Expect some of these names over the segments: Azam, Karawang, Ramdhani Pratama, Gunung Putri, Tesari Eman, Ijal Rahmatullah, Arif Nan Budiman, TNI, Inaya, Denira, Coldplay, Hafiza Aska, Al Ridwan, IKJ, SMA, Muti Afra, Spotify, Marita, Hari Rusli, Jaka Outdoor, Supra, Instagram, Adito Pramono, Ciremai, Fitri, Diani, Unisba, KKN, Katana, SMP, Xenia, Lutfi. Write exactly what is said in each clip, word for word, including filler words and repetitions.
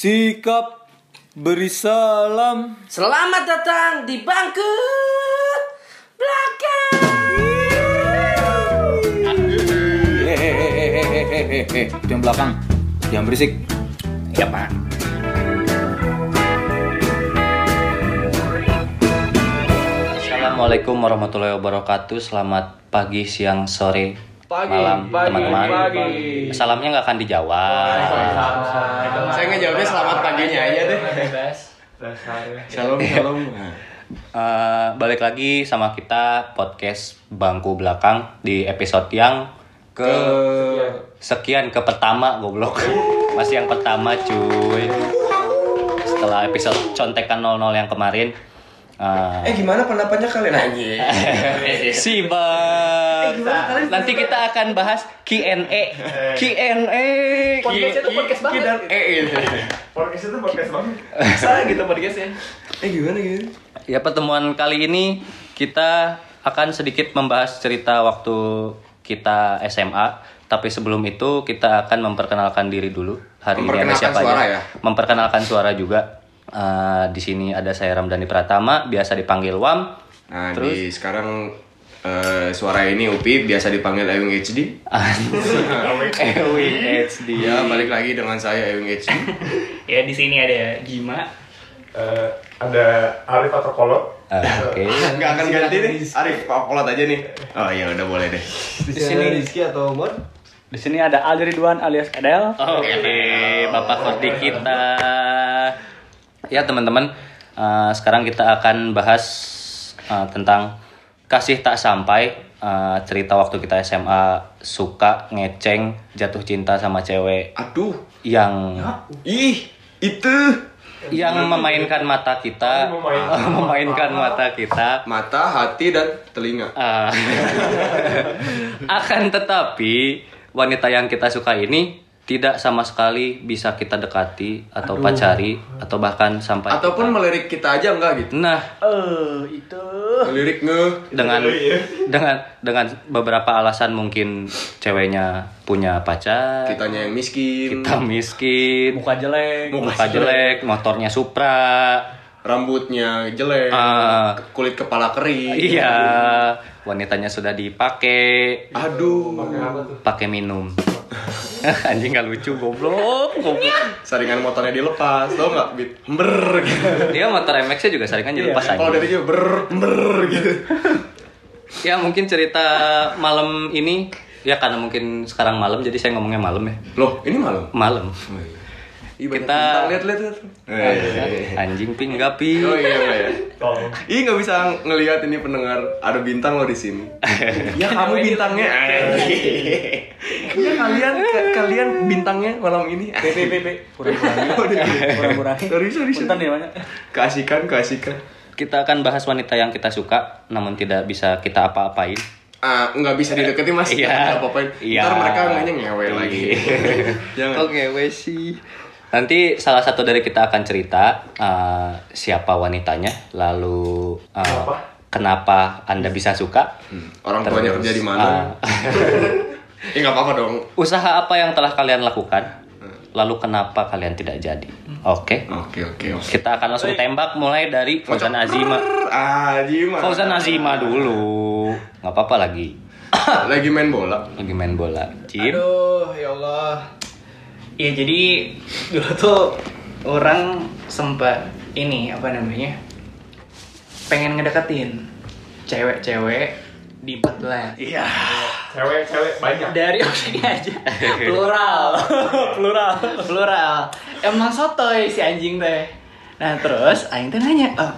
Sikap beri salam. Selamat datang di bangku belakang. Hehehehehehehehe. Yang belakang, yang berisik. Ya Pak. Assalamualaikum warahmatullahi wabarakatuh. Selamat pagi, siang, sore. Pagi, malam pagi, teman-teman, pagi. Salamnya nggak akan dijawab. Oh, salam. Saya ngejawabnya selamat paginya aja deh. Shalom, shalom. Uh, balik lagi sama kita podcast Bangku Belakang di episode yang ke, ke... sekian, ke pertama goblok. Masih yang pertama cuy. Setelah episode contekan nol nol yang kemarin. Uh, eh gimana pendapatnya kalian aja? Simak. Eh, nanti kita akan bahas Q and A. Q and A. Podcastnya tuh podcast banget. Q and A gitu. Podcastnya tuh podcast banget. Salah gitu podcastnya. Eh gimana gitu? Ya, pertemuan kali ini kita akan sedikit membahas cerita waktu kita S M A. Tapi sebelum itu kita akan memperkenalkan diri dulu. Hari ini ada siapa aja? Ya? Memperkenalkan suara juga. Uh, di sini ada saya Ramdhani Pratama, biasa dipanggil Wam. Nah, terus di sekarang uh, suara ini Upi, biasa dipanggil Ewing H D. Ewing H D. Ya, balik lagi dengan saya Ewing H D. Ya, di sini ada Gima. Uh, ada Arif atau Kolot. Uh, Oke. Okay. Enggak akan ganti nih. Arif atau Kolot aja nih. Oh iya, udah boleh deh. Di sini Rizky atau Umar. Di sini ada Al Ridwan alias Edel. Oke, okay. Bapak Kordi kita. Ya teman-teman, uh, sekarang kita akan bahas uh, tentang kasih tak sampai, uh, cerita waktu kita S M A suka, ngeceng, jatuh cinta sama cewek. Aduh, yang ya. Ih, itu yang memainkan mata kita, oh, memainkan, uh, memainkan mata kita, mata, hati dan telinga. Uh, akan tetapi wanita yang kita suka ini tidak sama sekali bisa kita dekati atau aduh, pacari atau bahkan sampai ataupun kita melirik kita aja enggak gitu. Nah, uh, itu melirik nge dengan itu, dengan dengan beberapa alasan, mungkin ceweknya punya pacar, kitanya yang miskin, kita miskin, muka jelek, muka, muka jelek, motornya Supra, rambutnya jelek, uh, kulit kepala kering. Iya, wanitanya sudah dipakai. Aduh, pakai minum. Anjing gak lucu, goblok, goblok. Saringan motornya dilepas, tau gak? Bit, ber. Gitu. Dia motor M X-nya juga saringan dilepas aja. Kalau dari dia ber, ber gitu. Ya mungkin cerita malam ini, ya karena mungkin sekarang malam, jadi saya ngomongnya malam ya. Loh, ini malam? Malam. Oh, iya. Kita lihat-lihat anjing ping nggak ping. Oh iya iya. Ih nggak bisa ngelihat ini pendengar, ada bintang lo di sini. Ya kamu bintangnya. Ya kalian kalian bintangnya malam ini. P P P P. Pura-pura. Punten ya banyak. Keasikan keasikan. Kita akan bahas wanita yang kita suka, namun tidak bisa kita apa-apain. Ah, nggak bisa dideketin mas. Iya. Ntar mereka nggaknya ngewe lagi. Oke, wesi. Nanti salah satu dari kita akan cerita uh, siapa wanitanya, lalu uh, kenapa? kenapa Anda bisa suka, hmm. orang terus, tuanya kerja di mana. Ini uh, nggak eh, apa-apa dong. Usaha apa yang telah kalian lakukan, lalu kenapa kalian tidak jadi? Oke. Oke oke. Kita akan langsung tembak mulai dari Fauzan Azima. Azima. Fauzan Azima dulu. Nggak apa-apa lagi. Lagi main bola. Lagi main bola. Cip. Aduh ya Allah. Ya jadi dulu tuh orang sempat ini apa namanya pengen ngedeketin cewek-cewek di empat belas. Iya. Cewek-cewek banyak. Dari opsinya aja. Plural. Plural. Plural. Emang sotoy si anjing teh. Nah terus aing teh nanya, oh,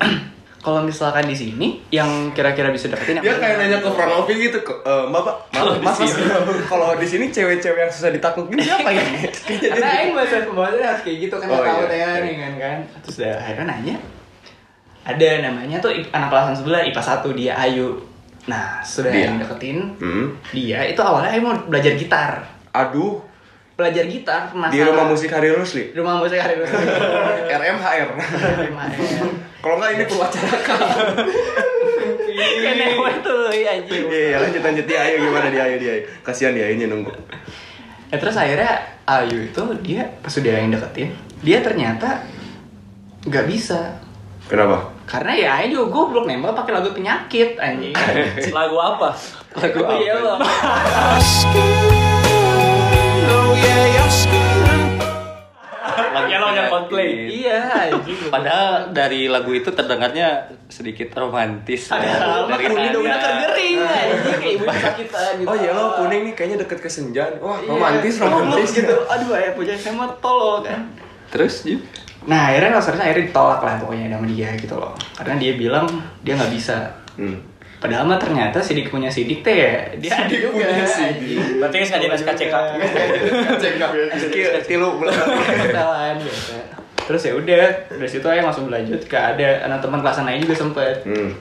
kalau misalkan di sini yang kira-kira bisa deketin apa? Dia kayak nanya ke front office gitu, e, Mbak, Pak, Mas, kalau di sini cewek-cewek yang susah ditaklukin siapa ya? Karena aing bahasa pembahasannya harus kayak gitu kan, enggak tahu tanya kan kan. Terus dah akhirnya nanya. Ada namanya tuh anak kelasan sebelah I P A satu, dia Ayu. Nah, sudah yang deketin. Hmm. Dia itu awalnya aing mau belajar gitar. Aduh, belajar gitar di Rumah Musik Hari Rusli. Rumah Musik Hari Rusli. R M H R. R M H R. Kalau enggak ini perwacaraka. Kena betul ya anjing. Iya, lanjut lanjut dia Ayu gimana dia Ayu dia. Kasihan dia ini nunggu. Ya terus akhirnya Ayu itu dia pas udah yang deketin, dia ternyata nggak bisa. Kenapa? Karena ya ini juga goblok nembak pakai lagu penyakit anjing. Lagu apa? Lagu apa? Iya loh. Lagunya yang Coldplay. Iya anjing. Padahal dari lagu itu terdengarnya sedikit romantis. Ada kuning-kuningnya kering anjing kayak ibu sakitan gitu. Oh iya loh, kuning nih kayaknya deket kesenjan. Wah, romantis romantis gitu. Aduh, ya punya sama tolol kan. Terus gitu. Nah akhirnya dasarnya akhirnya ditolak lah pokoknya sama dia gitu loh. Karena dia bilang dia nggak bisa. Hmm. Padahal mah ternyata sidik punya sidik teh ya dia ada juga. Berarti nggak jadi S K C K. S K C K. Tilu belakang. Terus ya udah dari situ aja langsung lanjut ke ada anak teman kelasan lain juga sempet. Hmm.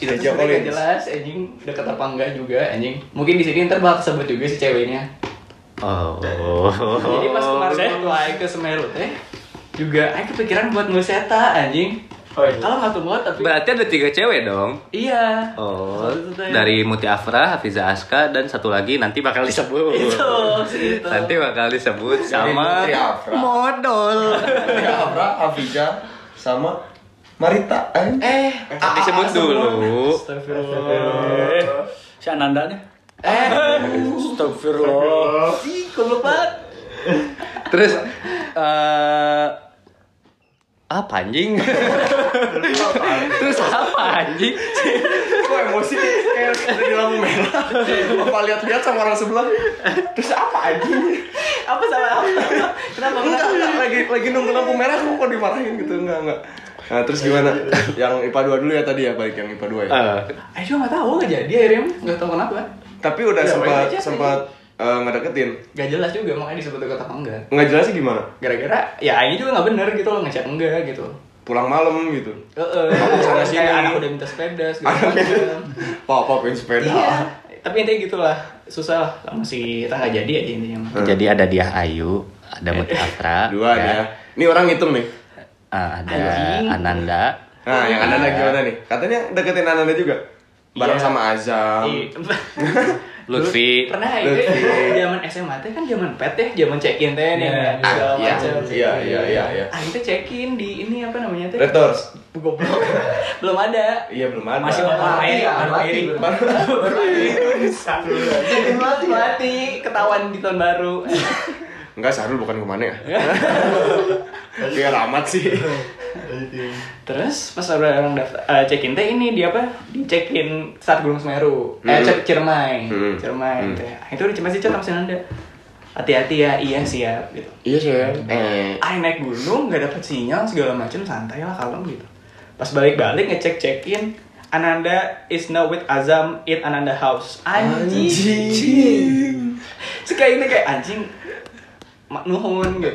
Itu juga jelas anjing deket apa enggak juga anjing. Mungkin di sini ntar bakal sebut juga si ceweknya. Oh. Jadi pas kemarin waktu aing ke Semeru teh. Juga, aku kepikiran buat nuseta anjing. Oh, iya. Kalau nggak mau tapi berarti ada tiga cewek dong. Iya. Oh. Dari Muti Afra, Hafiza Aska, dan satu lagi nanti bakal disebut. Itu, itu. Nanti bakal disebut sama modal. Muti Afra, Hafiza, sama Marita. Eh, eh disebut dulu. Astagfirullah. Si Ananda nih. Eh, astagfirullah. Ih, goblok banget. Terus eh apa anjing? Terus apa anjing? Gue emosi kayak udah di lampu merah. Apa lihat-lihat sama orang sebelah? Terus apa anjing? Apa salah apa? Kenapa enggak, enggak lagi lagi nunggu lampu merah aku kok dimarahin gitu? Enggak enggak. Nah, terus gimana? Yang I P A dua dulu ya tadi ya, balik yang I P A dua ya. Eh, uh. juga enggak tahu aja dia Rim, enggak tahu kenapa. Tapi udah sempat sempat Uh, ngedeketin gak jelas juga makanya disebut deket apa enggak gak jelas sih gimana? Gara-gara ya ini juga gak bener gitu loh ngechat enggak gitu pulang malam gitu uh, uh, sana sini kayak anak udah minta sepeda anaknya papa pengen sepeda iya tapi intinya gitulah susah lah sama si kita gak jadi aja intinya hmm. Jadi ada dia Ayu ada Muti Afra dua ya. Ada ini orang hitung nih uh, ada Ayu. Ananda nah yang uh, Ananda gimana nih? Katanya deketin Ananda juga bareng yeah. Sama Azam Lutfi, pernah itu zaman S M A teh kan zaman pet ya, zaman check-in teh nih yeah, segala ah, macam. Iya iya iya iya. Ah itu check-in di ini apa namanya teh? Retors. Goblok. Belum ada. Iya belum ada. Masih main baru iri. Baru iri. Mati mati ketahuan di tahun baru. Enggak Sarul bukan kemana ya? Dia amat sih. Terus pas orang daftar uh, check-in teh ini dia apa? Di check-in saat Gunung Semeru. Mm. Eh cek Ciremai. Mm. Ciremai mm. Teh. Itu udah masih chat sama si Nanda. Hati-hati ya, iya siap gitu. Iya siap. Eh, aing naik gunung enggak dapat sinyal segala macam santai lah kalem gitu. Pas balik-balik ngecek check-in Ananda is now with Azam at Ananda house. Anjing. Anjing. Sekali ini kayak anjing maknuhun gitu.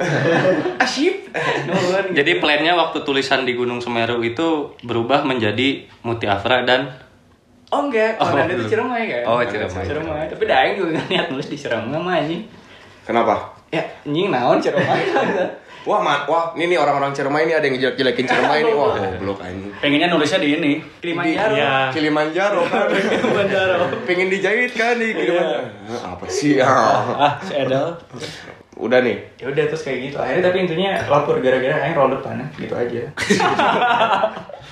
Asyik. Nuhun. Gitu. Jadi plannya waktu tulisan di Gunung Semeru itu berubah menjadi Muti Afra dan oh enggak, oh, Ananda itu Ciremai kan. Oh, Ciremai. Ciremai. Tapi dah aing juga niat nulis di Ciremai mah anjing. Kenapa? Ya, anjing naon Ciremai. Wah, man, wah, ini nih orang-orang Ciremai ini ada yang jelek-jelekin Ciremai ini. Wah, goblok anjing. Pengennya nulisnya di ini, Kilimanjaro. Di, ya. Kilimanjaro kan. Kilimanjaro. Pengen dijahit kan di Kilimanjaro. Apa sih? Ah, si Edel. Udah nih. Ya udah terus kayak gitu. Akhirnya tapi intinya lapor gara-gara aing roll depan gitu aja.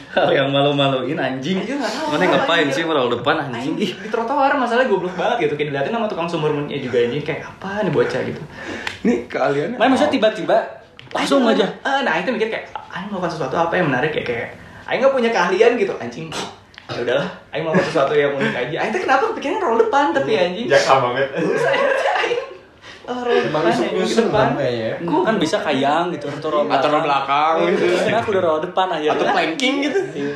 Kalau yang malu-maluin anjing. Mana ngapain sih roll depan anjing? Di trotoar masalahnya goblok banget gitu. Kayak diliatin sama tukang sumurnya juga anjing kayak apa nih bocah gitu. Nih kalian. Maksudnya tiba-tiba langsung aja. Nah, itu mikir kayak aing melakukan sesuatu apa yang menarik ya kayak aing enggak punya keahlian gitu anjing. Ya udahlah, aing melakukan sesuatu yang unik aja. Aing teh kenapa kepikiran roll depan tapi anjing. Jaksel banget. Oh, depan depan ya. Gue kan bisa kayang gitu atau roll atau belakang gitu. Nah, aku udah roll depan aja. Atau planking gitu. Iya.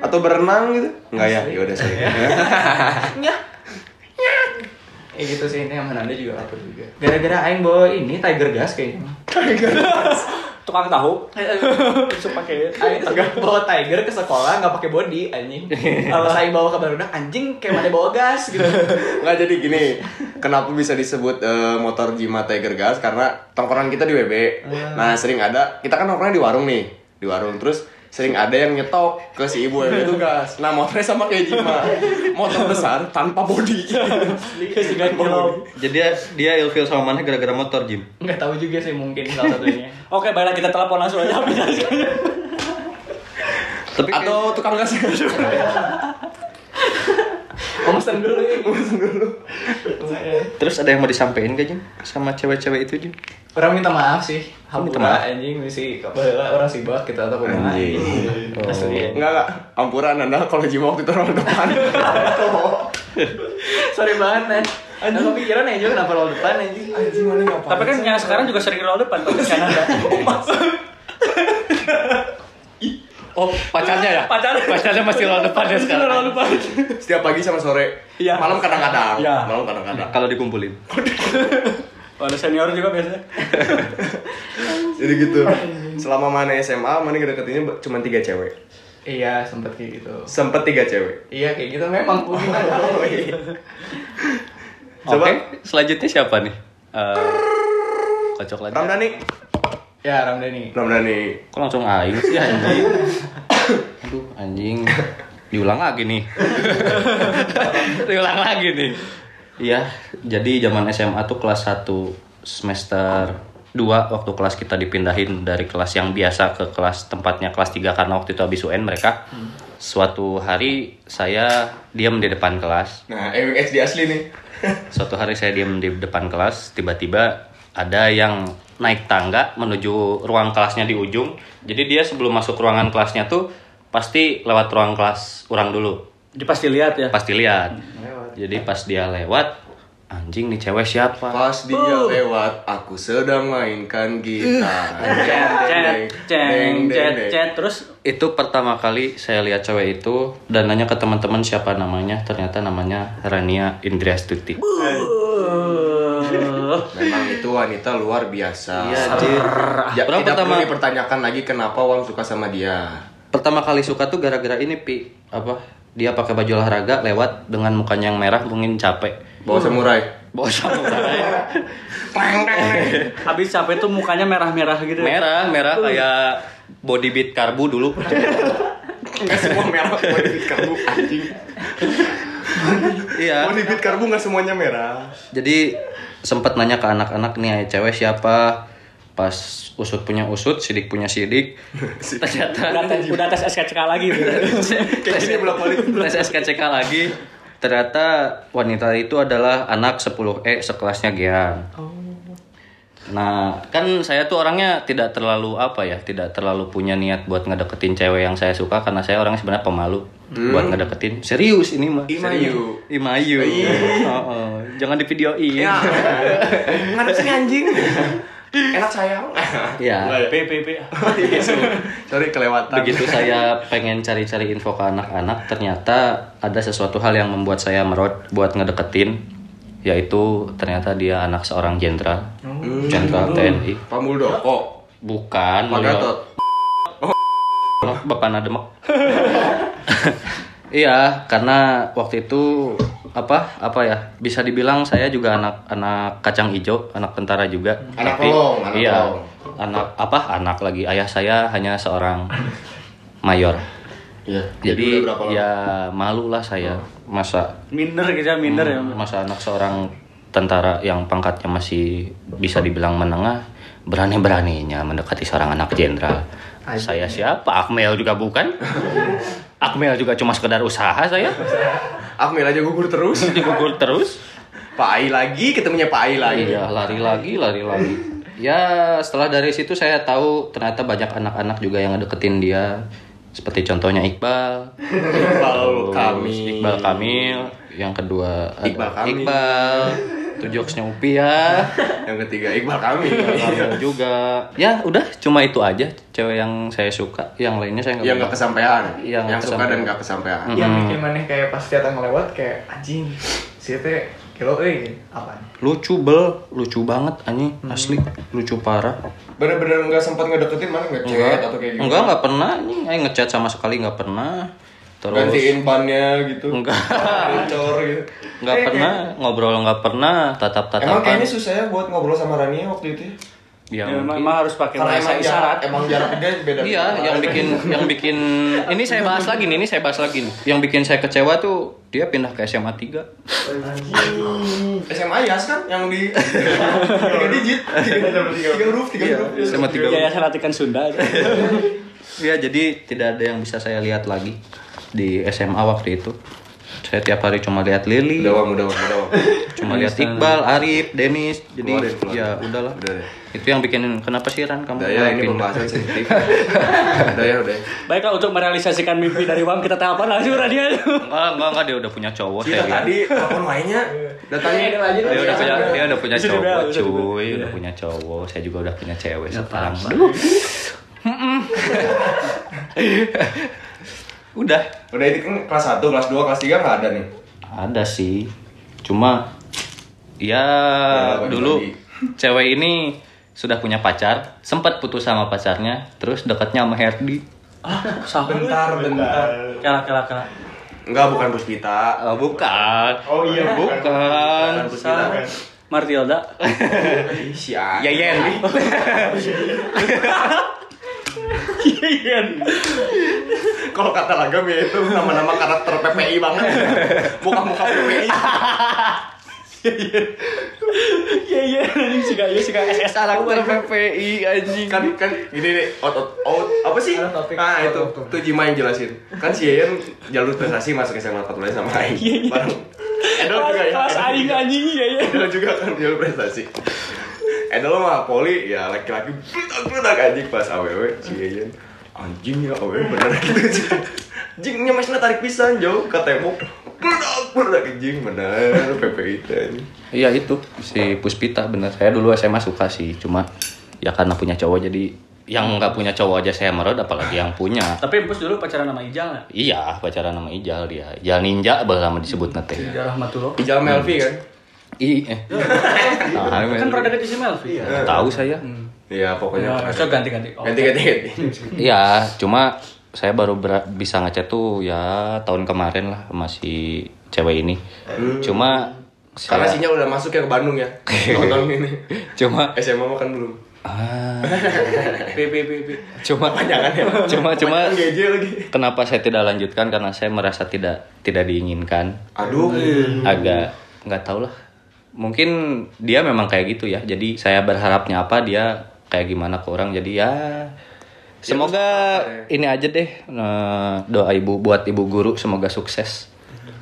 Atau berenang gitu. Enggak ya, ya udah saya. Ya. Eh gitu sih ini yang Ananda juga apa juga. Gara-gara aing bawa ini Tiger Gas kayaknya. Tiger Gas. Tukang tahu. Langsung pakai aing bawa Tiger ke sekolah enggak pakai body anjing. Kalau saya bawa ke barudak anjing kayak mana bawa gas gitu. Enggak jadi gini. Kenapa bisa disebut uh, motor Jima Tiger Gas? Karena tongkrongan kita di W B. Hmm. Nah, sering ada. Kita kan nongkrongnya di warung nih. Di warung terus sering ada yang nyetok ke si ibu yang tugas. Nah motornya sama kayak Jima, motor besar tanpa bodi. Jadi dia, dia ilfil sama mana gara-gara motor Jim? Nggak tahu juga sih, mungkin salah satunya. Oke baiklah, kita telepon langsung aja. Tapi atau kayak... tukang gas. Omesan dulu ya, omesan dulu. Terus ada yang mau disampaikan gak Jim? Sama cewek-cewek itu Jim? Orang minta maaf sih. Hampura anjing, misi kabarlah orang sih banget kita atau kemana anjing. Oh. Asli. Enggak enggak. Ampura Ananda kalau Jim waktu itu orang depan. Sorry banget nih. Aku pikiran aja kenapa roll depan anjing. Anjing mana ngapain? Tapi kan yang sekarang juga sering roll depan tapi Ananda. Oh, pacarnya ya? Pacarnya, pacarnya masih lalu depan ya sekarang. Lalu depan. Setiap pagi sama sore. Ya. Malam kadang-kadang. Ya. Malam kadang-kadang. Kalau dikumpulin. Kalau senior juga biasanya. Jadi gitu. Selama mana S M A, mana ngedeketinnya cuma tiga cewek. Iya, sempet kayak gitu. Sempet tiga cewek. Iya, kayak gitu memang. Oh, oh, iya. Coba okay, selanjutnya siapa nih? Uh, kocok lagi. Ramdhani. Ya, Ramdhani. Ramdhani. Kok langsung aing sih anjing. Aduh, anjing. Diulang lagi nih. Diulang lagi nih. Iya, jadi zaman S M A tuh kelas satu semester dua waktu kelas kita dipindahin dari kelas yang biasa ke kelas tempatnya kelas tiga karena waktu itu habis U N mereka. Suatu hari saya diam di depan kelas. Nah, E W H D asli nih. Suatu hari saya diam di depan kelas, tiba-tiba ada yang naik tangga menuju ruang kelasnya di ujung. Jadi dia sebelum masuk ruangan kelasnya tuh pasti lewat ruang kelas orang dulu. Dia pasti lihat ya? Pasti lihat. Lewat. Jadi pas dia lewat, anjing nih cewek siapa? Pas dia uh. lewat, aku sedang mainkan gitar. Cet, cet, cet, cet. Terus itu pertama kali saya lihat cewek itu dan nanya ke teman-teman siapa namanya. Ternyata namanya Rania Indriastuti. Memang itu wanita luar biasa. Iya, ya, tidak pertama, perlu dipertanyakan lagi kenapa Wam suka sama dia. Pertama kali suka tuh gara-gara ini Pi. Apa? Dia pakai baju olahraga lewat dengan mukanya yang merah, mungkin capek. Bawa samurai. Bawa samurai. Habis capek tuh mukanya merah-merah gitu. Merah, merah kayak body beat karbu dulu. Enggak semua merah body beat karbu anjing. Iya. Body beat karbu enggak semuanya merah. Jadi sempat nanya ke anak-anak nih cewek siapa, pas usut punya usut, sidik punya sidik, ternyata udah tes S K C K lagi, tes S K C K lagi, ternyata wanita itu adalah anak sepuluh E sekelasnya Gian. Nah kan saya tuh orangnya tidak terlalu apa ya, tidak terlalu punya niat buat ngedeketin cewek yang saya suka karena saya orangnya sebenarnya pemalu hmm. buat ngedeketin. Serius ini mah. Imayu. Imayu. Oh, oh. Jangan di videoin. Ya. Ngadep sih anjing. Enak sayang. Ya. P P P. Sorry kelewatan. Begitu saya pengen cari-cari info ke anak-anak, ternyata ada sesuatu hal yang membuat saya merot buat ngedeketin. Yaitu ternyata dia anak seorang jenderal, hmm. jenderal T N I. Pak Muldoko? Bukan. Pak Gatot? Oh, Bapak Nademek. Iya, karena waktu itu apa apa ya? Bisa dibilang saya juga anak-anak kacang hijau, anak tentara juga. Anak pelong. Iya. Anak apa? Anak lagi. Ayah saya hanya seorang mayor. Ya, jadi ya malu lah saya masa minder gitu ya minder hmm, ya masa anak seorang tentara yang pangkatnya masih bisa dibilang menengah berani-beraninya mendekati seorang anak jenderal. Saya siapa? Akmel juga bukan. Akmel juga cuma sekedar usaha saya. Akmel aja gugur terus. Gugur terus. Pak Ai lagi, ketemunya Pak Ai lagi. Iya, lari lagi, lari lagi. Ya setelah dari situ saya tahu ternyata banyak anak-anak juga yang ngedeketin dia. Seperti contohnya Iqbal, Iqbal Kamil, Iqbal Kamil, yang kedua Iqbal Kamil, Iqbal, itu jokesnya Upi ya, yang ketiga Iqbal Kamil, Kamil juga, ya udah cuma itu aja cewek yang saya suka, yang lainnya saya nggak. Yang nggak kesampaian, yang, yang kesampean. Suka dan nggak kesampaian. Mm-hmm. Yang bikin maneh kayak pas datang lewat kayak anjing, siapa kilo eh apa? Lucu bel, lucu banget anjing, hmm. asli lucu parah. Bener-bener nggak sempat ngedeketin mana nggak chat atau kayak gitu? Enggak nggak pernah nih, aing ngechat sama sekali nggak pernah. Terus gantiin pannya gitu? Enggak. Bocor gitu. Nggak eh, pernah kayak... ngobrol nggak pernah tatap-tatapan. Emang kayaknya susah ya buat ngobrol sama Rania waktu itu? Ya, ya memang harus pakai bahasa isyarat. Emang jarak beda beda. Iya, yang bikin yang bikin ini saya bahas lagi nih, ini saya bahas lagi nih. Yang bikin saya kecewa tuh dia pindah ke S M A tiga. S M A Yas kan yang di tiga digit, tiga huruf, tiga huruf. S M A tiga. Ya, saya latihan Sunda aja. Iya, jadi tidak ada yang bisa saya lihat lagi di S M A waktu itu. Saya tiap hari cuma lihat Lili. Udah wam, udah wam, udah wam. Cuma lihat Iqbal, Arif, Denis. Jadi keluarin, keluarin. Ya udahlah. Udah deh. Itu yang bikinin kenapa sih Ran kamu? Daya ini pembahasan sensitif. Daya udah. Baiklah, untuk merealisasikan mimpi dari Wam kita telepon langsung Rania. Enggak, enggak, enggak, dia udah punya cowok saya. Tadi telepon mainnya datangnya dia lagi. Dia udah punya, dia udah punya cowok, cuy. Udah punya cowok. Saya juga udah punya cewek sekarang. Aduh. Heeh. Udah. Udah itu kan kelas satu, kelas dua, kelas tiga enggak ada nih. Ada sih. Cuma ya, ya dulu lagi. Cewek ini sudah punya pacar, sempat putus sama pacarnya, terus dekatnya sama Herdi. Ah, bentar, bentar. bentar. Kalah, kalah, kalah. Enggak, bukan Puspita. Oh, bukan. Oh iya, bukan. bukan. bukan Martilda. Siapa? Yayen. Yayan. Kalau kata lagam ya itu nama-nama karakter P P I banget. Muka-muka P P I. Yayan anjing sih guys, sih guys karakter P P I anjing. Kan kan gini nih, out out out. Apa sih? Ah itu. Itu Jima yang jelasin. Kan si Yayan jalur prestasi masuk ke S M A empat belas sama Aing. Bareng. Edol juga ya. Kelas Aing anjing Yayan. Edol juga kan jalur prestasi. Edol mah poli ya laki-laki bludak-bludak anjing pas A W W si Yayan. Anjing ya A W W benar gitu. Jingnya masih tarik pisan jauh ke tembok. Bludak-bludak anjing benar P P I teh. Iya itu si Puspita benar. Saya dulu S M A suka sih, cuma ya karena punya cowok jadi yang enggak punya cowok aja saya merod apalagi yang punya. Tapi Pus dulu pacaran sama Ijal enggak? Iya, pacaran sama Ijal dia. Ijal Ninja baheula mah disebutna teh. Ijal Rahmatullah. Ijal Melvi kan. I, eh. Nah, kan pernah deket si Melvi. Iya. Tahu saya. Iya, pokoknya. Terus nah, ganti-ganti. Oh, ganti-ganti. Iya, cuma saya baru ber- bisa ngechat tuh ya tahun kemarin lah masih cewek ini. Hmm. Cuma karena saya... sinyal udah masuk ya ke Bandung ya. Tahun ini. Cuma S M A mah kan belum. Ah. P P P P. Cuma jangan ya. Cuma cuma kenapa saya tidak lanjutkan karena saya merasa tidak tidak diinginkan. Aduh. Agak enggak tahu lah. Mungkin dia memang kayak gitu ya. Jadi saya berharapnya apa dia kayak gimana ke orang. Jadi ya semoga ya, ini aja deh doa ibu buat ibu guru semoga sukses.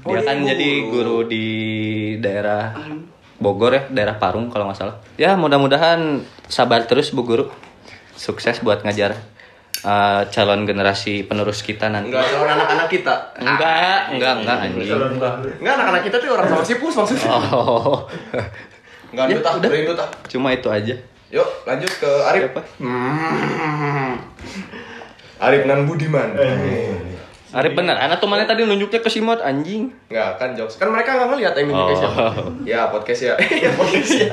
Oh, dia kan ibu. Jadi guru di daerah Bogor ya, daerah Parung kalau nggak salah. Ya mudah-mudahan sabar terus bu guru. Sukses buat ngajar uh, calon generasi penerus kita nanti. Enggak, calon anak-anak kita. Enggak, enggak, enggak anjing. Enggak, anak-anak kita tuh orang sama si Pus maksudnya. Oh. Enggak ya, duta, udah rindu tak. Cuma itu aja. Yuk, lanjut ke Arif. Siapa? Arif Nan Budiman. Eh. Arif benar. Anak tuh mana tadi nunjuknya ke Simot anjing. Enggak, kan jokes. Kan mereka enggak ngelihat Emily oh. Guys. Ya, podcast ya. Ya podcast ya.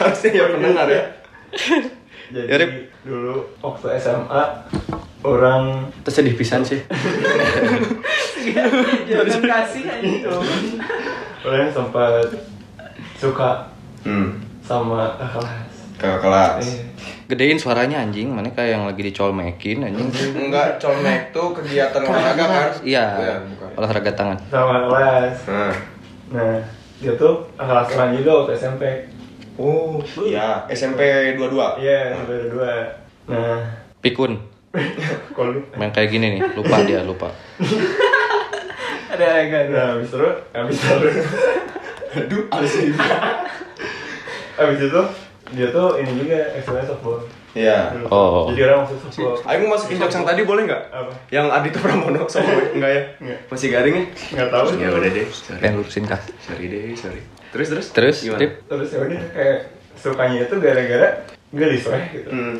Harusnya ya pendengar ya. Jadi Yarip. Dulu waktu S M A orang tersedih pisan sih. Jangan kasih aja itu. Orang sempat suka hmm. sama kelas. Kakak kelas. Eh. Gedein suaranya anjing, mana kayak yang lagi dicolmekin anjing. Enggak, colmek tuh kegiatan olahraga kan? Iya. Ya, olahraga tangan. Sama kelas. Nah, nah dia tuh kelas lain juga waktu S M P. Oh, iya, S M P dua puluh dua. Iya, S M P dua puluh dua. Nah, pikun. Main kayak gini nih, lupa dia, lupa. Ada enggak? Nah, habis terus, habis terus. Aduh, habis itu. Habis itu dia tuh ini juga eksternal softball. Iya. Oh. Jadi orang masuk softball. Aku masukin jokes yang tadi boleh enggak? Apa? Yang Adito Pramono softball enggak ya? Enggak. Masih garing ya? Enggak tahu. Ya udah deh, pengen lurusin kah? Sorry deh, sorry. Terus terus terus trip. Terus ya udah kayak sukanya itu gara-gara gelis weh gitu. Hmm.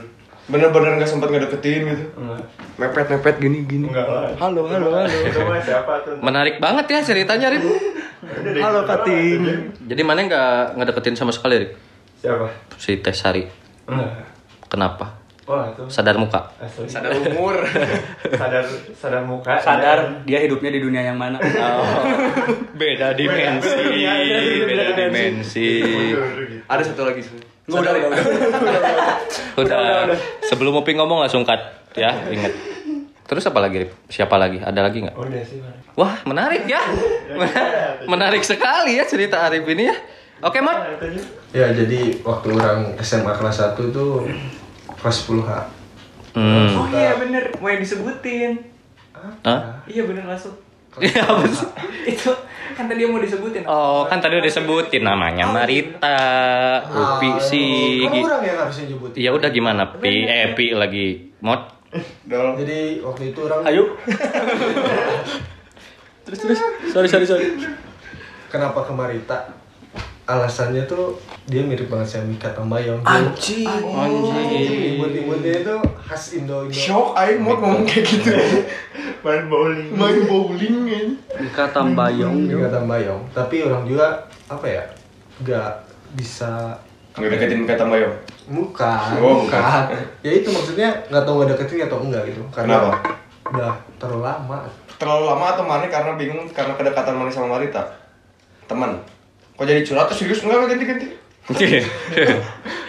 Bener-bener enggak sempat ngedeketin gitu. Enggak. Mepet-mepet gini-gini. Enggak lah. Halo, halo, halo. Coba siapa tuh? Menarik banget ya ceritanya, Rip. Halo Kating. Jadi mana enggak ngedeketin sama sekali, Rip? Siapa? Si Tesari. Enggak. Kenapa? Oh, itu. Sadar muka. Asli. Sadar umur. sadar sadar muka. Sadar dia hidupnya di dunia yang mana? Oh. Beda dimensi. Beda dimensi. Beda dimensi. Ada satu lagi sih. Nggak, udah, udah, udah, udah, udah, udah. Sebelum Uping ngomong langsung cut ya, ingat. Terus apa lagi? Siapa lagi? Ada lagi nggak? Udah sih. Wah, menarik ya. Menarik sekali ya cerita Arif ini ya. Oke, Mat. Ya, jadi waktu orang S M A kelas satu tuh kelas sepuluh H. Hmm. Oh iya bener, mau yang disebutin. Hah? Iya bener langsung. Iya bener. Itu kan tadi mau disebutin. Oh, kan tadi udah disebutin namanya Marita, Upi sih. Kan orang yang harusnya nyebutin. Ya udah gimana? Pi, eh Pi lagi. Mod. Jadi waktu itu orang Ayo. Terus terus. Sorry sorry sorry. Kenapa ke Marita? Alasannya tuh dia mirip banget sama Mikha Tambayong. Anjing. Anjing. Imut-imutnya itu khas Indo-Indo. Shock, aing mau ngomong kayak gitu. Main bowling. Main bowling kan. Mikha Tambayong. Mikha Tambayong. Tapi orang juga apa ya? Enggak bisa enggak deketin Mikha Tambayong. Bukan. Oh, bukan. Ya itu maksudnya enggak tahu enggak deketin atau enggak gitu. Karena kenapa? Udah terlalu lama. Terlalu lama atau Mari karena bingung karena kedekatan Mari sama Marita. Teman. Kok jadi curhat atau serius? Enggak, ganti-ganti.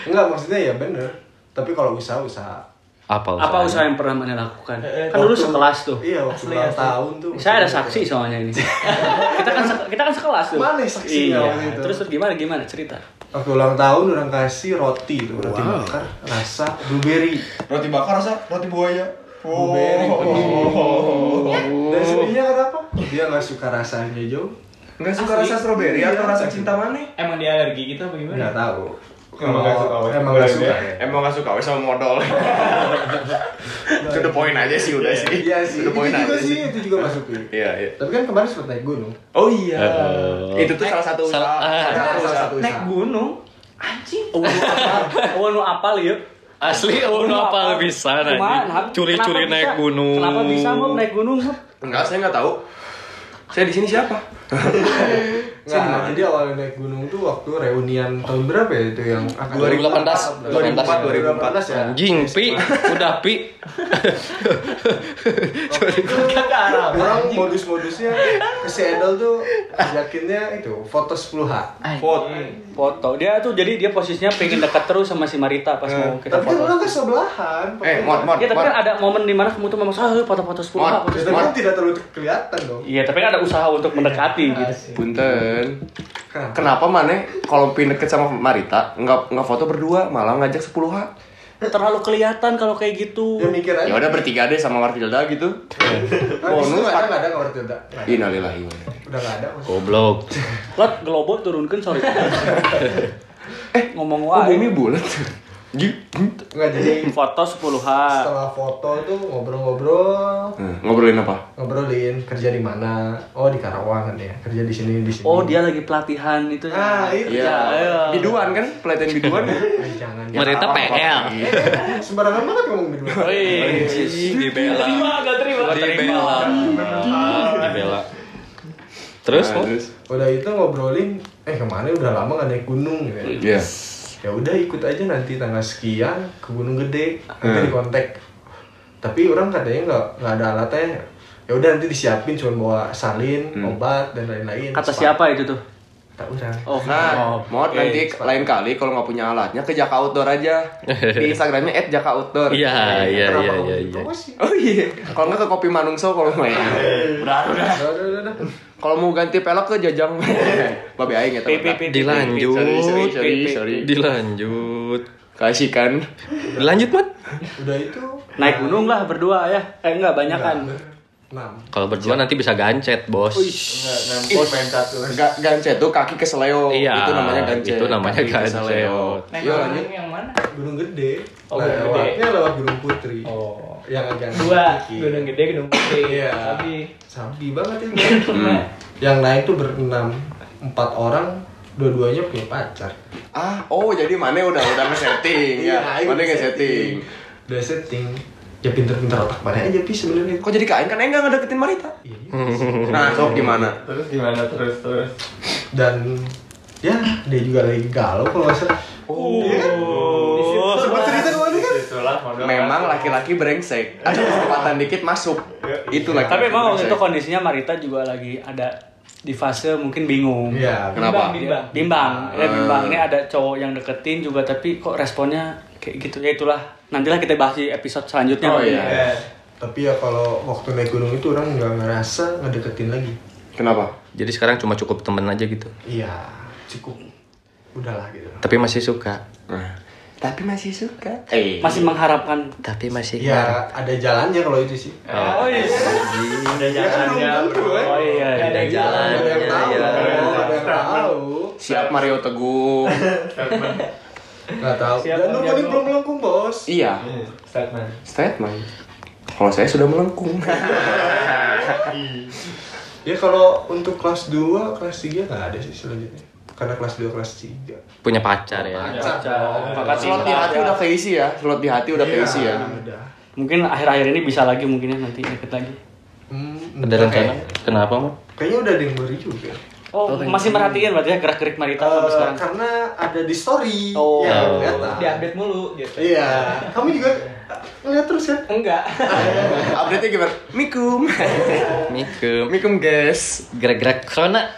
Enggak, maksudnya ya bener. Tapi kalau usaha-usaha apa usaha, apa usaha yang pernah Mane lakukan? Eh, eh, kan dulu sekelas tuh. Iya, waktu dua tahun tuh. Saya ada saksi soalnya ini. kita kan se- kita kan sekelas tuh. Mane saksinya iya. Waktu itu. Terus terus gimana gimana cerita? Waktu ulang tahun orang kasih roti tuh, roti wow. bakar rasa blueberry. Roti bakar rasa roti buaya. Oh. Blueberry. Oh. Oh. Oh. Dan sebenarnya kenapa? Dia enggak suka rasanya, Jo. Enggak suka asli? Rasa stroberi iya, atau rasa cinta mana? Emang dia alergi gitu apa gimana? Enggak tahu. Emang enggak suka. Emang enggak suka. Ya? Emang enggak suka sama modal. To the point aja sih udah sih. Iya sih. To the point aja sih. Itu juga masuk ya. Iya, iya. Tapi kan kemarin sempat naik gunung. Oh iya. Uh, itu tuh salah satu usaha. Salah satu usaha. Naik gunung. Anjing. Oh, nu apal yuk. Asli oh nu apal bisa anjing. Curi-curi naik gunung. Kenapa bisa mau naik gunung? Enggak, saya enggak tahu. Saya di sini siapa? Nah, jadi awalnya naik gunung tuh waktu reunian tahun berapa ya itu yang dua ribu delapan belas dua ribu empat belas ya. Anjing, Pi. Udah Pi. Orang modus-modusnya ke si Edel tuh yakinnya itu foto sepuluh H. Foto. Foto. Dia tuh jadi dia posisinya pengen dekat terus sama si Marita pas mau kita foto. Tapi kan kesebelahan. Eh, mod mod. Ya tapi kan ada momen di mana kamu tuh memang ah foto-foto sepuluh H. Tapi kan tidak terlalu kelihatan dong. Iya, tapi kan ada usaha untuk mendekati gitu. Punten. Kenapa, Kenapa Mane kalau pin deket sama Marita nggak nggak foto berdua malah ngajak sepuluh H? Terlalu kelihatan kalau kayak gitu. Ya udah bertiga deh sama Martilda gitu. Bonus ada nggak ada nggak Martilda? Innalillahi. Udah nggak ada. Goblok. Lot globot turunkan sorry. eh ngomong wah. Bumi bulat. Nggak jadi foto sepuluh H. Setelah foto tuh ngobrol-ngobrol. hmm, Ngobrolin apa? Ngobrolin kerja di mana. Oh di Karawang kan ya. Kerja di sini di sini. Oh dia lagi pelatihan itu ya. Ah itu ya, ya. Biduan kan? Pelatihan biduan. Jangan Merita ya, P L eh, sembarangan banget ngomong biduan. Wih dibela. Terima, gak terima Dibela Dibela Terus? Nah, terus udah itu ngobrolin eh kemana udah lama gak naik gunung gitu ya. Yeah. Ya udah ikut aja nanti tanggal sekian ke Gunung Gede nanti hmm. dikontak. Tapi orang katanya nggak nggak ada alatnya. Ya udah nanti disiapin cuma bawa salin, hmm. obat dan lain-lain. Kata spa. Siapa itu tuh? Tak usah. Oh, nah, oh, mod okay. Nanti lain kali kalau nggak punya alatnya ke Jaka Outdoor aja. Di Instagramnya et jaka outdoor. Iya iya iya iya. Oh iya. Kalau nggak ke Kopi Manungso kalau main. Udah udah udah udah. Kalau mau ganti pelek ke Jajang. Babe aing eta. Dilanjut. Sorry, sorry, sorry. Dilanjut. Kasihkan. Dilanjut, Mat. Udah itu. Naik gunung lah berdua ya. Eh enggak banyakan. Kalau berdua nanti bisa gancet, Bos. Enggak, main satu. Gancet tuh kaki ke seleo. Iya, itu namanya gancet. Itu namanya gancet. Naik gunung yang mana? Gunung Gede. Oh, nah, Gede. Lewatnya lewat Gunung Putri. Oh. Yang agak dua Gunung Gede Gunung Putri. Iya. Sabi. Sabi banget ini. hmm. Yang naik tuh berenam, empat orang, dua-duanya punya pacar. Ah, oh jadi Mane udah udah nge-setting ya. Mane nge-setting. Udah setting. Ya pinter-pinter otak Mane aja sih sebenarnya. Kok jadi kain kan enggak ngedeketin Marita. Iya. Nah, sok gimana? Terus gimana terus terus. Dan ya, dia juga lagi galau kalau enggak salah. Oh. Iya kan? Oh. Sempat cerita kemarin kan? Memang laki-laki brengsek. Ada kesempatan dikit masuk. Itulah. Tapi memang itu kondisinya Marita juga lagi ada di fase mungkin bingung. Iya, kenapa? Bimbang, bimbang. Ya, bimbang. Ini ada cowok yang deketin juga tapi kok responnya kayak gitu. Ya itulah, nantilah kita bahas di episode selanjutnya. Oh iya. Ya. Tapi ya kalau waktu naik gunung itu orang nggak ngerasa ngedeketin lagi. Kenapa? Jadi sekarang cuma cukup temen aja gitu. Iya, cukup. Udahlah gitu. Tapi masih suka. Nah. Tapi masih suka, eh. masih mengharapkan. Tapi masih ya harap. Ada jalannya kalau itu sih. Oh, oh iya, ada jalannya. Oh iya, ada jalannya. Ada yang tahu, ada yang tahu. Siap Mario Teguh. Nggak tahu. Dan lu paling belum melengkung bos. Iya. Statement. Statement. Kalau saya sudah melengkung. Ya kalau untuk kelas dua, kelas tiga nggak ada sih selanjutnya. Karena kelas dua, kelas tiga punya pacar ya. Pacar. Oh, pacar. Slot di hati udah keisi ya. Slot di hati udah keisi ya. Udah. Mungkin akhir-akhir ini bisa lagi mungkin nanti deket lagi. Hmm, ada rencana? Kenapa, Mas? Kayaknya udah dengeri juga. Oh, oh masih merhatiin berarti ya gerak-gerik Marita uh, sampai sekarang. Karena ada di story. Oh. Ya, oh. Di update mulu gitu. Iya. Kamu juga ngeliat terus ya? Enggak. Update-nya gimana? Mikum. Mikum. Mikum guys. Gerak-gerak corona.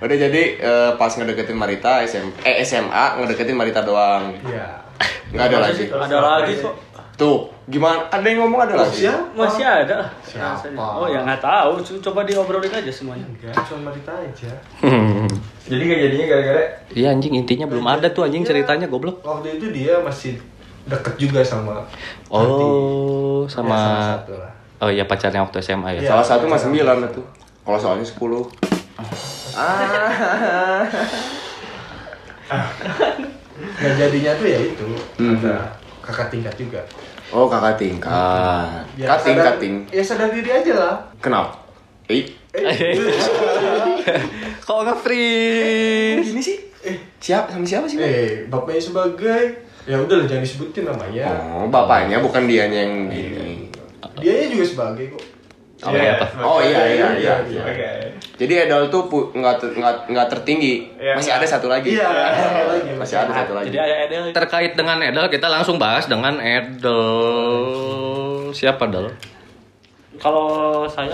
Udah jadi uh, pas ngedeketin Marita S M, eh, S M A ngedeketin Marita doang. Iya. Enggak ada lagi. Ada lagi kok. Tuh, gimana? Ada yang ngomong ada lagi? Siapa? Masih ada. Siapa? Oh, ya enggak tahu. Coba diobrolin aja semuanya. Enggak, cuma Marita aja. Jadi enggak jadinya gara-gara iya anjing intinya belum ada tuh anjing ceritanya goblok. Waktu itu dia masih deket juga sama Oh, hati. sama, ya, sama satu lah. Oh iya pacarnya waktu S M A ya. ya Salah satu mas sembilan itu. Kalau soalnya sepuluh. Ah. Nah, jadinya tuh ya itu hmm. ada kakak tingkat juga. Oh kakak tingkat. Ya, kakak tingkat ting. Ya sadar diri aja lah. Kenapa? Eh. eh. Kok nggak free? Eh, ini sih. Eh siapa sama siapa sih? Eh bapaknya sebagai. Ya udah lah jangan disebutin namanya. Oh bapaknya bukan dianya yang ini. Dianya juga sebagai kok. Oh, yeah, apa? Oh iya iya iya. iya. iya. Jadi idol tuh enggak pu- enggak enggak tertinggi. Yeah. Masih ada satu lagi. Iya, yeah, yeah. Masih ada satu lagi. Jadi ada idol. Terkait dengan idol kita langsung bahas dengan idol. Siapa idol? Kalau saya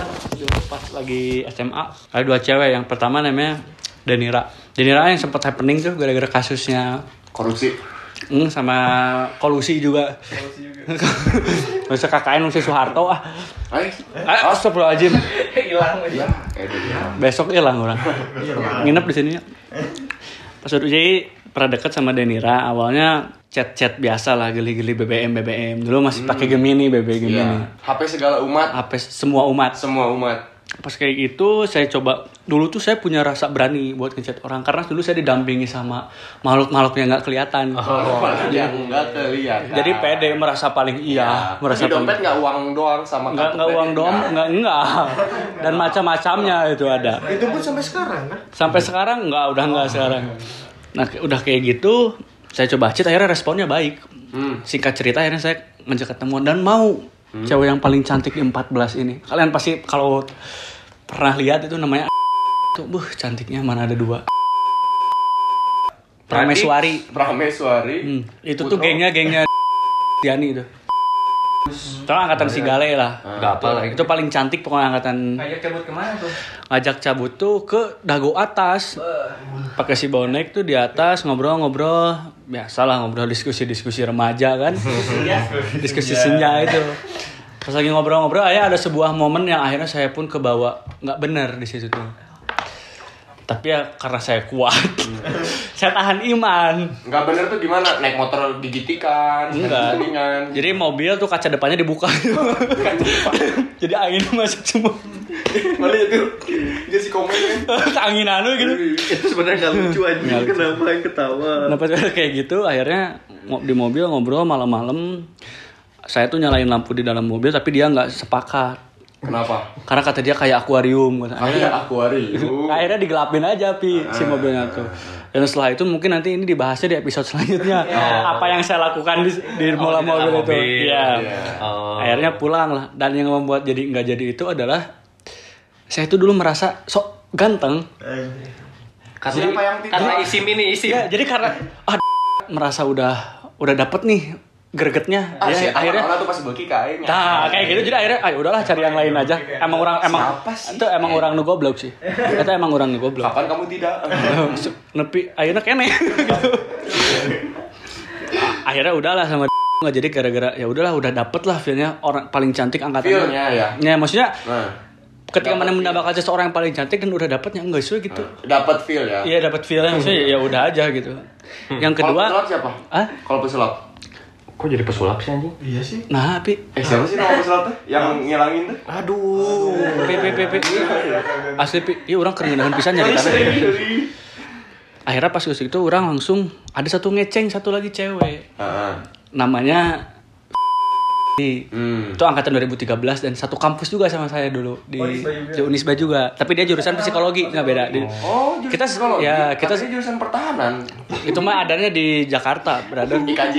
pas lagi S M A ada dua cewek. Yang pertama namanya Denira. Denira yang sempat happening tuh gara-gara kasusnya korupsi. Hmm, sama kolusi juga. Kolusi juga. Nggak usah K K N, nggak usah Soeharto ah. Hai? Astagfirullahaladzim. Hilang aja. Besok hilang orang. Nginep di sini. Pas udah jadi pernah dekat sama Denira, awalnya chat-chat biasa lah, geli-geli B B M B B M. Dulu masih pakai Gemini, B B M Gemini. Yeah. H P segala umat. H P semua umat. Semua umat. Pas kayak gitu saya coba dulu tuh saya punya rasa berani buat ngechat orang karena dulu saya didampingi sama makhluk-makhluk yang nggak kelihatan. Oh, oh yang nggak kelihatan. Jadi pede merasa paling iya. Ya. Merasa di dompet nggak uang doang sama nggak nggak uang doang nggak nggak dan macam-macamnya itu ada. Itu pun sampai sekarang kan? Sampai sekarang nggak udah nggak oh. sekarang. Nah udah kayak gitu saya coba chat akhirnya responnya baik. Hmm. Singkat cerita akhirnya saya ngajak ketemu dan mau. Hmm. Cewek yang paling cantik di empat belas ini. Kalian pasti kalau pernah lihat itu namanya tuh, buh cantiknya mana ada dua. Prameswari. Prameswari. Hmm. Itu Putro. Tuh gengnya-gengnya Diani itu. Hmm. Itu angkatan Sigale lah. Enggak apa lah. Itu paling cantik pokoknya angkatan. Ngajak cabut kemana tuh? Ngajak cabut tuh ke dagu atas. Pakai si bonek tuh di atas ngobrol-ngobrol. Biasalah ngobrol diskusi-diskusi remaja kan. Diskusi senja itu. Pas lagi ngobrol-ngobrol ya ada sebuah momen yang akhirnya saya pun kebawa nggak bener di situ tuh. Tapi ya karena saya kuat. Saya tahan iman. Nggak bener tuh gimana? Naik motor digitikan. Enggak. Jadi mobil tuh kaca depannya dibuka. Jadi angin masuk semua. Malah itu dia si komen anginanu gitu. Itu sebenarnya enggak lucu aja. Kenapa yang ketawa? Kenapa kayak gitu? Akhirnya di mobil ngobrol malam-malam. Saya tuh nyalain lampu di dalam mobil tapi dia enggak sepakat. Kenapa? Karena kata dia kayak akuarium. Kayak akuarium. Akhirnya digelapin aja pi si mobilnya tuh. Dan setelah itu mungkin nanti ini dibahasnya di episode selanjutnya. Yeah. Apa yang saya lakukan di, di mola oh, mobil itu. Iya. Yeah. Yeah. Oh. Akhirnya pulang lah. Dan yang membuat jadi enggak jadi itu adalah saya itu dulu merasa sok ganteng. Karena, karena isim ini isim. Ya, jadi karena ah, merasa udah udah dapet nih gregetnya ah, ya, akhirnya orang tuh pasti beki kayaknya. Nah, kayak gitu jadi akhirnya ayo udahlah cari yang lain aja. Emang orang emang itu emang eh. orang nu goblok sih. Itu emang orang nu goblok. Kapan kamu tidak nepi ayeuna kene gitu. Akhirnya udahlah sama nggak jadi gara-gara ya udahlah udah dapet lah feel-nya orang paling cantik angkatannya. Feel-nya ya. Ya maksudnya nah. Ketika mana mendapatkan seseorang yang paling cantik dan udah dapatnya enggak sih gitu. Dapat feel ya. Iya dapat feel yang sih ya udah aja gitu. Hmm. Yang kedua. Kalau pesulap siapa? Hah? Kalau pesulap. Kok jadi pesulap sih anjing? Iya sih. Nah, Pi. Eh siapa sih nama pesulap tuh? Yang ngilangin tuh? Aduh. Pi pi pi pi. Asli Pi, ieu urang keur ngeunaheun pisan nyari tanah. Akhirnya pas itu orang langsung ada satu ngeceng, satu lagi cewek. Uh-huh. Namanya di hmm. itu angkatan dua ribu tiga belas dan satu kampus juga sama saya dulu di oh, Unisba, Unisba juga tapi dia jurusan psikologi nggak beda di, oh jurusan kita psikologi. Ya kita sih jurusan pertahanan itu mah adanya di Jakarta berada I K J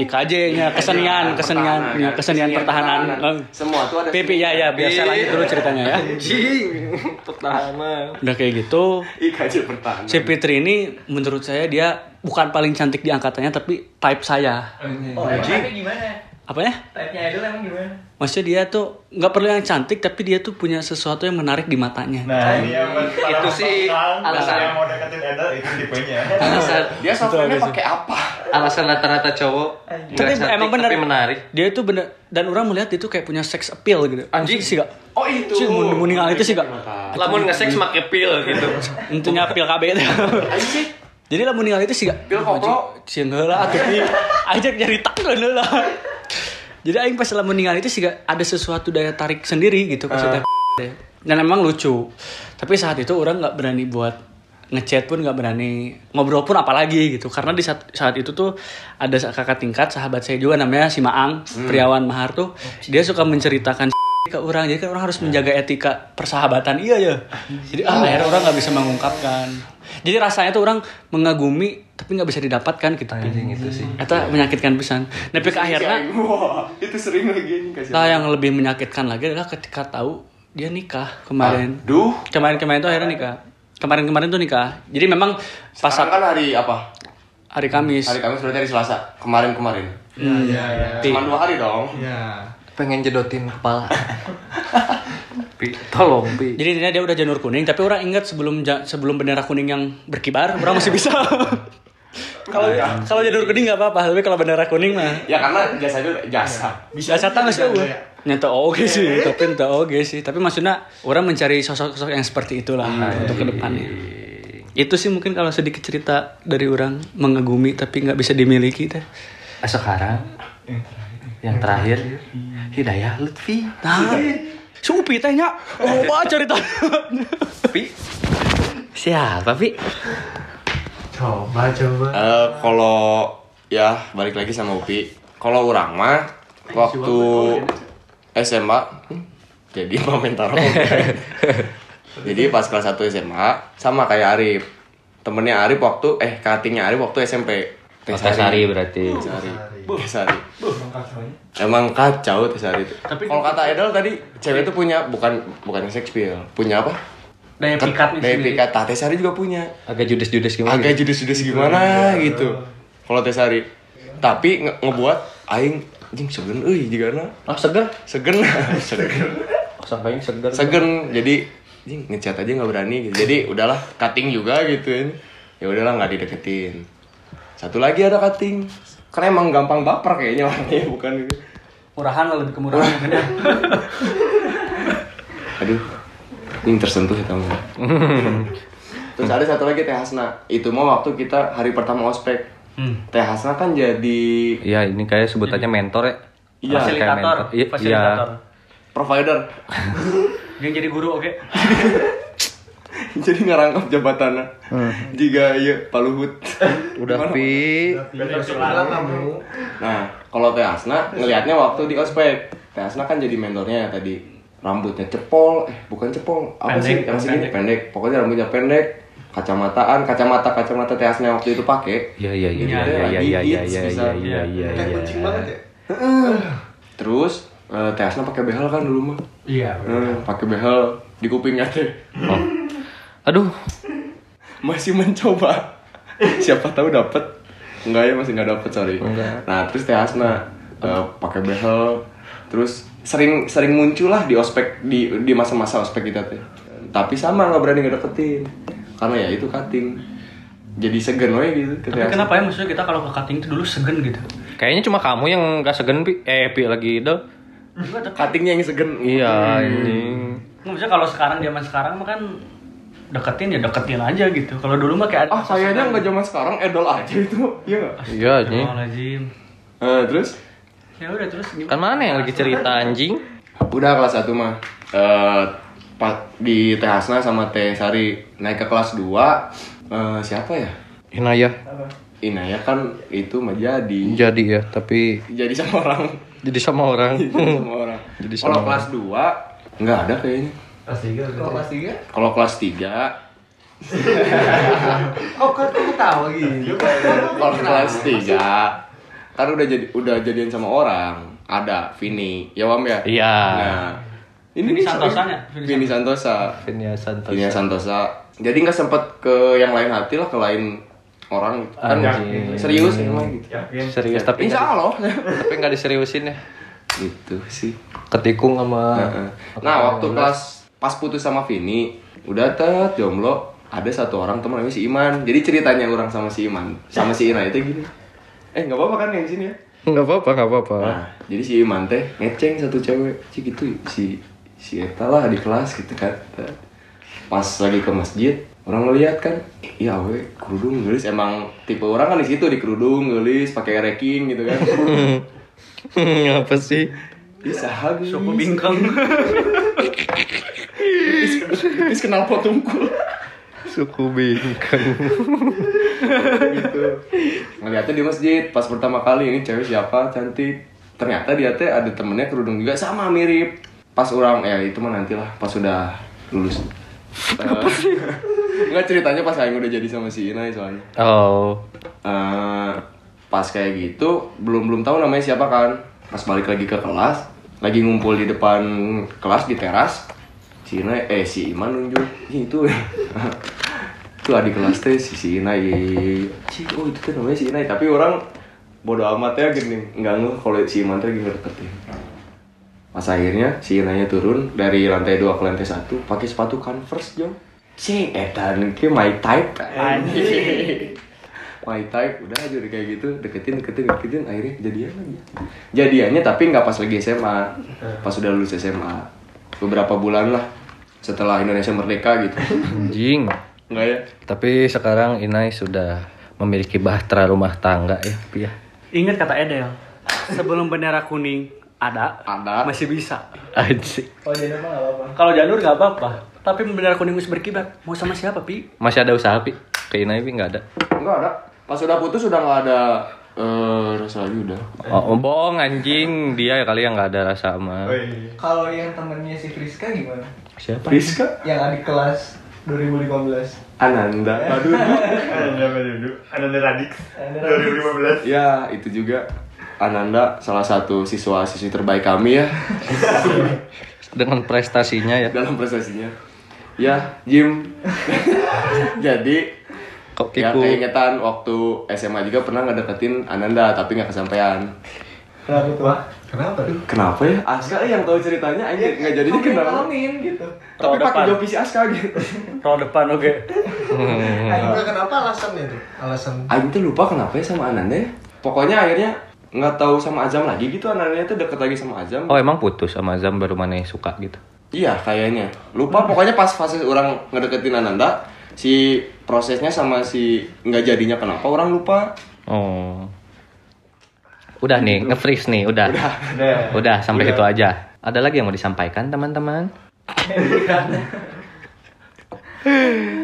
I K J-nya kesenian kesenian ya, kesenian pertahanan, pertahanan. Eh. Semua tuh ada P P ya ya biasa lanjut dulu ceritanya ya pertahanan udah kayak gitu I K J pertahanan si Fitri ini menurut saya dia bukan paling cantik di angkatannya tapi type saya oh jadi gimana apanya? Type-nya idol emang gimana? Maksudnya dia tuh nggak perlu yang cantik tapi dia tuh punya sesuatu yang menarik di matanya. Nah, iya itu sih alasan yang mau deketin idol itu tipenya. Alasan dia soalnya pakai apa? Alasan rata-rata cowok tapi cantik, emang bener, tapi menarik. Dia tuh bener dan orang melihat dia tuh kayak punya sex appeal gitu. Anjing sih gak? Oh itu. Sih mending itu sih gak? Lamun nggak seks make appeal gitu. Intinya appeal K B itu. Anjing. Jadi lamun ninggal itu sih gak? Appeal koplo. Sih heula atuh. Ajak nyari tangan heula. Jadi aing pas lamun ningali itu sih ada sesuatu daya tarik sendiri gitu pas uh. Dan emang lucu. Tapi saat itu orang enggak berani buat ngechat pun enggak berani, ngobrol pun apalagi gitu. Karena di saat, saat itu tuh ada kakak tingkat sahabat saya juga namanya si Maang, hmm. Priawan Mahartu. Dia suka menceritakan ke orang. Jadi kan orang harus menjaga etika persahabatan. Iya ya. Jadi ah, akhirnya orang enggak bisa mengungkapkan. Jadi rasanya tuh orang mengagumi tapi nggak bisa didapatkan gitu. Anjing itu sih. Eta menyakitkan pisan. Tapi ke akhirnya wow, itu sering lagi nih kasih. Nah, yang lebih menyakitkan lagi adalah ketika tahu dia nikah kemarin. Aduh. Kemarin-kemarin tuh akhirnya nikah. Kemarin-kemarin tuh nikah. Jadi memang pas saat kan hari apa? Hari Kamis. Hari Kamis berarti hari Selasa. Kemarin-kemarin. Iya, iya, iya. Cuma dua hari dong. Iya. Pengen jedotin kepala. Tolong Pi. Jadi dia udah janur kuning, tapi orang ingat sebelum ja, sebelum bendera kuning yang berkibar, orang masih bisa. Kalau ya, kalau janur kuning nggak apa-apa, tapi kalau bendera kuning mah. Ya karena jasa itu jasa. Bisa jasa tangis tuh. Nyata oke sih, tapi nyata oke sih. Tapi maksudnya orang mencari sosok-sosok yang seperti itulah hmm. untuk kedepannya. Itu sih mungkin kalau sedikit cerita dari orang mengagumi tapi nggak bisa dimiliki teh. Sekarang yang terakhir Hidayah Lutfi. Nah. Supi tehnya, oh apa cerita? Pi, siapa Pi? Coba coba. Uh, kalau ya balik lagi sama Upi. Kalau orang mah waktu S M A hmm? jadi komentar. Jadi pas kelas satu S M A sama kayak Arif. Temennya Arif waktu eh katingnya Arif waktu S M P. Tesari berarti. Tesari. Emang kacau Tesari itu. Kalau kata Edel tadi cewek itu punya bukan bukan sex appeal, punya apa? Daya pikat. Daya pikat. Nah, Tesari juga punya. Agak judes-judes gimana? Agak judes-judes gimana gitu. Kalau Tesari. Tapi nge- ngebuat aing anjing segen euy jigana. Ah seger, segen. Seger. Sampai aing seger. Segen. Jadi anjing ngechat aja enggak berani gitu. Jadi udahlah cutting juga gitu. Ya udahlah enggak dideketin. Satu lagi ada cutting. Karena emang gampang baper kayaknya orangnya bukan gitu. Murahan lah, lebih kemurahan bener. Aduh. Ini tersentuh ya kamu. Terus ada satu lagi Teh Hasna. Itu mah waktu kita hari pertama ospek. Hmm. Teh Hasna kan jadi iya, ini kayak sebutannya mentor ya. Iya, fasilitator. Iya, fasilitator. Provider. Yang jadi guru oke. Okay? Jadi ngerangkap jabatannya hmm. jika iya Pak Luhut udah pi nah kalau Teh Hasna ngelihatnya waktu di ospek Teh Hasna kan jadi mentornya tadi rambutnya cepol eh bukan cepol apa pendek, sih yang segini pendek. pendek pokoknya rambutnya pendek kacamataan kacamata kacamata Teh Hasna waktu itu pakai ya ya ya ya ya ya ya ya ya terus Teh Hasna pakai behel kan dulu mah iya pakai behel di kupingnya teh aduh masih mencoba siapa tahu dapat Enggak ya, masih nggak dapet, sorry. Enggak. Nah terus Teh Hasna uh, pakai behel, terus sering sering muncul lah di ospek, di di masa-masa ospek kita teh. Tapi sama nggak berani nggak dapetin, karena ya itu cutting. Jadi segen aja gitu. Tapi Hasna, kenapa ya maksudnya kita kalau ke cutting itu dulu segen gitu? Kayaknya cuma kamu yang nggak segen, Pi. Eh, Pi lagi itu. Cuttingnya yang segen. Iya ini. Maksudnya kalau sekarang zaman sekarang mah kan deketin ya deketin aja gitu. Kalau dulu mah kayak ah kayaknya nggak zaman sekarang edol aja itu, iya nggak? Iya nih. Eh terus? Ya udah terus. Gimana? Kan mana yang lagi cerita anjing? Udah kelas satu mah uh, di Teh Hasna sama Teh Sari. Naik ke kelas dua uh, siapa ya? Inaya. Inaya kan itu mah jadi. Jadi ya tapi. Jadi sama orang. Jadi sama orang. Jadi sama orang. Jadi sama orang. Kalau kelas dua nggak ada kayaknya. Kelas tiga, kalau kelas tiga? Kalau kelas tiga, kok kau tahu gitu? Kalau kelas tiga, kan udah jadi udah jadian sama orang, ada Vini, ya Wam ya? Iya. Nah, ini Vini Santosa nya? Vini Santosa. Vini Santosa. Vini Santosa. Jadi nggak sempet ke yang lain hati lah, ke lain orang gitu. Kan serius emang gitu. Serius tapi insya Allah, tapi nggak diseriusin ya. Itu sih. Ketikung sama. Nah waktu kelas pas putus sama Vini, udah tet jomblo, ada satu orang teman namanya si Iman. Jadi ceritanya orang sama si Iman, sama si Ina itu gini. Eh nggak apa-apa kan yang sini ya? Nggak apa-apa, nggak apa-apa. Nah, jadi si Iman teh ngeceng satu cewek, si gitu si si Eta lah di kelas gitu kan. Pas lagi ke masjid, orang ngeliat kan, iya we kerudung gelis, emang tipe orang kan di situ di kerudung gelis, pakai reking gitu kan. Apa sih? Bisa habis. Sopo bingkang. Terus kenal potongku suku bingkang gitu. Ngeliatnya di masjid pas pertama kali, ini cewek siapa cantik, ternyata dia teh ada temennya kerudung juga sama mirip. Pas orang ya itu mah nantilah pas sudah lulus. Enggak, ceritanya pas Aing udah jadi sama si Inai soalnya. Oh. Uh, pas kayak gitu belum belum tahu namanya siapa kan. Pas balik lagi ke kelas, lagi ngumpul di depan kelas di teras. Siina, eh si Iman nunjuk, itu itu adik kelas teh si Siina, si oh itu teh namanya Siina, tapi orang bodoh amat ya gini, nggak ngeh kalau si Iman teh gini deketin. Pas akhirnya si Inanya turun dari lantai dua ke lantai satu pakai sepatu Converse jong, si edan ke my type, anjing, my type udah aja udah kayak gitu deketin deketin deketin akhirnya jadian lagi, jadiannya tapi nggak pas lagi S M A, pas udah lulus S M A. Beberapa bulan lah setelah Indonesia merdeka gitu. Anjing. Enggak ya? Tapi sekarang Inai sudah memiliki bahtera rumah tangga ya, Pia. Ingat kata Edel, sebelum bendera kuning ada, ada. Masih bisa. Anjing. Kalau janur mah enggak apa-apa. Kalau janur enggak apa-apa, tapi bendera kuning harus berkibar. Mau sama siapa, Pi? Masih ada usaha, Pi. Ke Inai Pi enggak ada. Enggak ada. Pas sudah putus sudah enggak ada Eh, rasa lagi udah. Oh, bohong anjing, dia ya kali yang nggak ada rasa sama. Oh, iya. Kalau yang temennya si Friska gimana? Siapa? Friska? Yang adik kelas dua ribu lima belas. Ananda Padudu. Ananda Padudu. Ananda Radik. dua ribu lima belas. Ya, itu juga. Ananda salah satu siswa-siswi terbaik kami ya. Dengan prestasinya ya. Dalam prestasinya. Ya, Jim. Jadi ya keingetan waktu S M A juga pernah ngedeketin Ananda tapi nggak kesampaian. Kenapa tuh? Kenapa? Kenapa ya? Aska yang tahu ceritanya aja ya, nggak jadinya kenapa? Ngalamin gitu. Tapi pakai joki si Aska gitu. Roh depan oke. Okay. Hmm. Aing nggak kenapa alasannya tuh? Alasan? Aing tuh lupa kenapa ya sama Ananda ya. Pokoknya akhirnya nggak tahu sama Azam lagi gitu, Ananda tuh deket lagi sama Azam. Oh emang putus sama Azam baru mana suka gitu? Iya kayaknya. Lupa pokoknya pas fase orang ngedeketin Ananda. Si prosesnya sama si nggak jadinya kenapa orang lupa. Oh. Udah nih, nge-freeze nih, udah. Udah, udah. udah sampai udah. Situ aja. Ada lagi yang mau disampaikan teman-teman?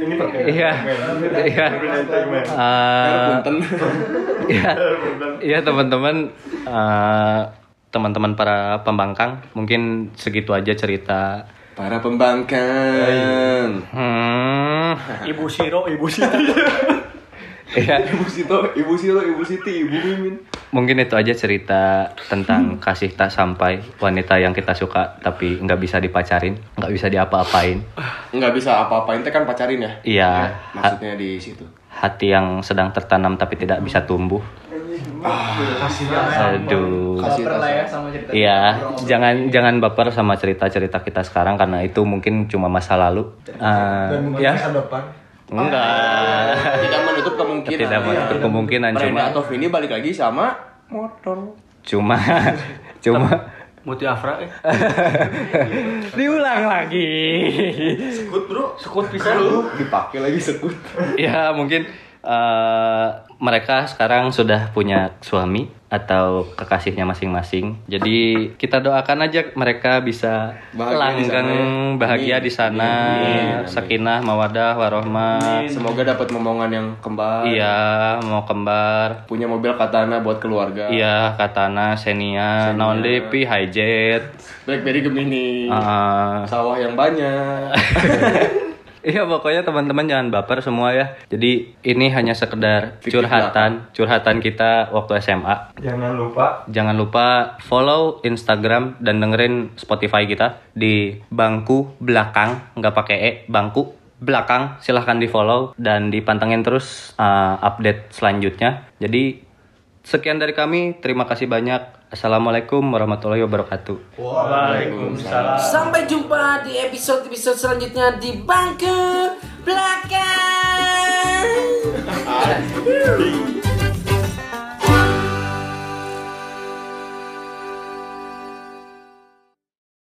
Ini iya. Iya. Iya. Iya, teman-teman uh, teman-teman para pembangkang, mungkin segitu aja cerita para pembangkang. Hmm. Ibu Siro, Ibu Siti. Iya, Ibu Sito, Ibu Siro, Ibu Siti, Ibu Mimin. Mungkin itu aja cerita tentang kasih tak sampai, wanita yang kita suka tapi enggak bisa dipacarin, enggak bisa diapa-apain. Enggak bisa apa-apain teh kan pacarin ya? Iya, ya, maksudnya di situ. hati yang sedang tertanam tapi tidak bisa tumbuh. Ah, aduh. Iya, jangan jangan baper sama cerita-cerita kita sekarang karena itu mungkin cuma masa lalu. Uh, Dan mungkin ya. Masa depan. Enggak. Tidak menutup kemungkinan. Tidak menutup ya, kemungkinan ya. Cuma atau ini balik lagi sama motor. Cuma cuma Muti Afra eh. Diulang lagi. Sekut, Bro. Sekut bisa lu dipakai lagi sekut. Ya, mungkin uh, mereka sekarang sudah punya suami atau kekasihnya masing-masing. Jadi kita doakan aja mereka bisa bahagia langgeng disana, bahagia di sana, sakinah, mawadah, warohmah. Semoga dapat momongan yang kembar. Iya, mau kembar. Punya mobil Katana buat keluarga. Iya, Katana, Xenia, non D P, hijet, BlackBerry Gemini, uh, sawah yang banyak. Iya, pokoknya teman-teman jangan baper semua ya. Jadi ini hanya sekedar curhatan, curhatan kita waktu S M A. Jangan lupa, jangan lupa follow Instagram dan dengerin Spotify kita di Bangku Belakang, nggak pakai e, Bangku Belakang. Silahkan di follow dan dipantengin terus uh, update selanjutnya. Jadi sekian dari kami, terima kasih banyak. Assalamualaikum warahmatullahi wabarakatuh. Waalaikumsalam. Sampai jumpa di episode-episode selanjutnya di Bangku Belakang.